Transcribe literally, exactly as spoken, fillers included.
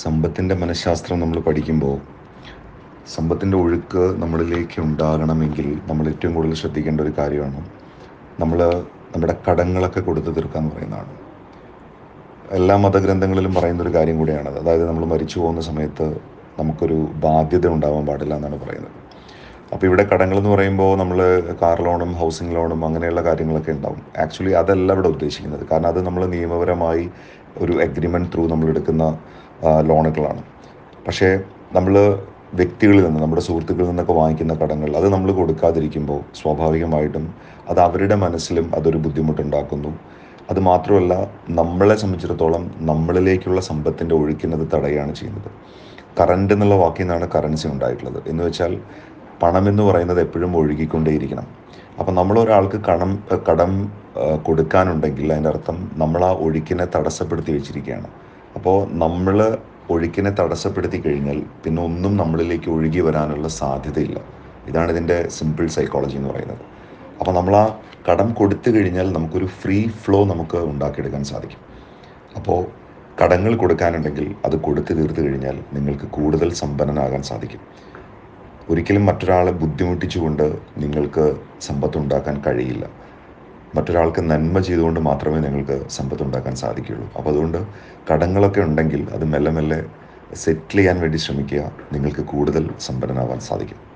സമ്പത്തിൻ്റെ മനഃശാസ്ത്രം നമ്മൾ പഠിക്കുമ്പോൾ സമ്പത്തിൻ്റെ ഒഴുക്ക് നമ്മളിലേക്ക് ഉണ്ടാകണമെങ്കിൽ നമ്മൾ ഏറ്റവും കൂടുതൽ ശ്രദ്ധിക്കേണ്ട ഒരു കാര്യമാണ് നമ്മൾ നമ്മുടെ കടങ്ങളൊക്കെ കൊടുത്തു തീർക്കുക എന്ന് പറയുന്നതാണ്. എല്ലാ മതഗ്രന്ഥങ്ങളിലും പറയുന്നൊരു കാര്യം കൂടിയാണത്. അതായത് നമ്മൾ മരിച്ചു പോകുന്ന സമയത്ത് നമുക്കൊരു ബാധ്യത ഉണ്ടാവാൻ പാടില്ല എന്നാണ് പറയുന്നത്. അപ്പോൾ ഇവിടെ കടങ്ങളെന്ന് പറയുമ്പോൾ നമ്മൾ കാർ ലോണും ഹൗസിംഗ് ലോണും അങ്ങനെയുള്ള കാര്യങ്ങളൊക്കെ ഉണ്ടാവും. ആക്ച്വലി അതല്ല ഇവിടെ ഉദ്ദേശിക്കുന്നത്. കാരണം അത് നമ്മൾ നിയമപരമായി ഒരു എഗ്രിമെൻറ്റ് ത്രൂ നമ്മളെടുക്കുന്ന ലോണുകളാണ്. പക്ഷേ നമ്മൾ വ്യക്തികളിൽ നിന്ന്, നമ്മുടെ സുഹൃത്തുക്കളിൽ നിന്നൊക്കെ വാങ്ങിക്കുന്ന കടങ്ങൾ അത് നമ്മൾ കൊടുക്കാതിരിക്കുമ്പോൾ സ്വാഭാവികമായിട്ടും അത് അവരുടെ മനസ്സിലും അതൊരു ബുദ്ധിമുട്ടുണ്ടാക്കുന്നു. അതുമാത്രമല്ല, നമ്മളെ സംബന്ധിച്ചിടത്തോളം നമ്മളിലേക്കുള്ള സമ്പത്തിൻ്റെ ഒഴുക്കിനത് തടയുകയാണ് ചെയ്യുന്നത്. കറൻറ്റ് എന്നുള്ള വാക്കിൽ നിന്നാണ് കറൻസി ഉണ്ടായിട്ടുള്ളത്. എന്ന് വെച്ചാൽ പണമെന്ന് പറയുന്നത് എപ്പോഴും ഒഴുകിക്കൊണ്ടേയിരിക്കണം. അപ്പം നമ്മളൊരാൾക്ക് കടം കടം കൊടുക്കാനുണ്ടെങ്കിൽ അതിൻ്റെ അർത്ഥം നമ്മൾ ആ ഒഴുക്കിനെ തടസ്സപ്പെടുത്തി വെച്ചിരിക്കുകയാണ്. അപ്പോൾ നമ്മൾ ഒഴുക്കിനെ തടസ്സപ്പെടുത്തി കഴിഞ്ഞാൽ പിന്നെ ഒന്നും നമ്മളിലേക്ക് ഒഴുകി വരാനുള്ള സാധ്യതയില്ല. ഇതാണ് ഇതിൻ്റെ സിമ്പിൾ സൈക്കോളജി എന്ന് പറയുന്നത്. അപ്പോൾ നമ്മൾ ആ കടം കൊടുത്തു കഴിഞ്ഞാൽ നമുക്കൊരു ഫ്രീ ഫ്ലോ നമുക്ക് ഉണ്ടാക്കിയെടുക്കാൻ സാധിക്കും. അപ്പോൾ കടങ്ങൾ കൊടുക്കാനുണ്ടെങ്കിൽ അത് കൊടുത്തു തീർത്തു കഴിഞ്ഞാൽ നിങ്ങൾക്ക് കൂടുതൽ സമ്പന്നനാകാൻ സാധിക്കും. ഒരിക്കലും മറ്റൊരാളെ ബുദ്ധിമുട്ടിച്ചുകൊണ്ട് നിങ്ങൾക്ക് സമ്പത്തുണ്ടാക്കാൻ കഴിയില്ല. മറ്റൊരാൾക്ക് നന്മ ചെയ്തുകൊണ്ട് മാത്രമേ നിങ്ങൾക്ക് സമ്പത്തുണ്ടാക്കാൻ സാധിക്കുകയുള്ളൂ. അപ്പോൾ അതുകൊണ്ട് കടങ്ങളൊക്കെ ഉണ്ടെങ്കിൽ അത് മെല്ലെ മെല്ലെ സെറ്റിൽ ചെയ്യാൻ വേണ്ടി ശ്രമിക്കുക. നിങ്ങൾക്ക് കൂടുതൽ സമ്പന്നനാവാൻ സാധിക്കും.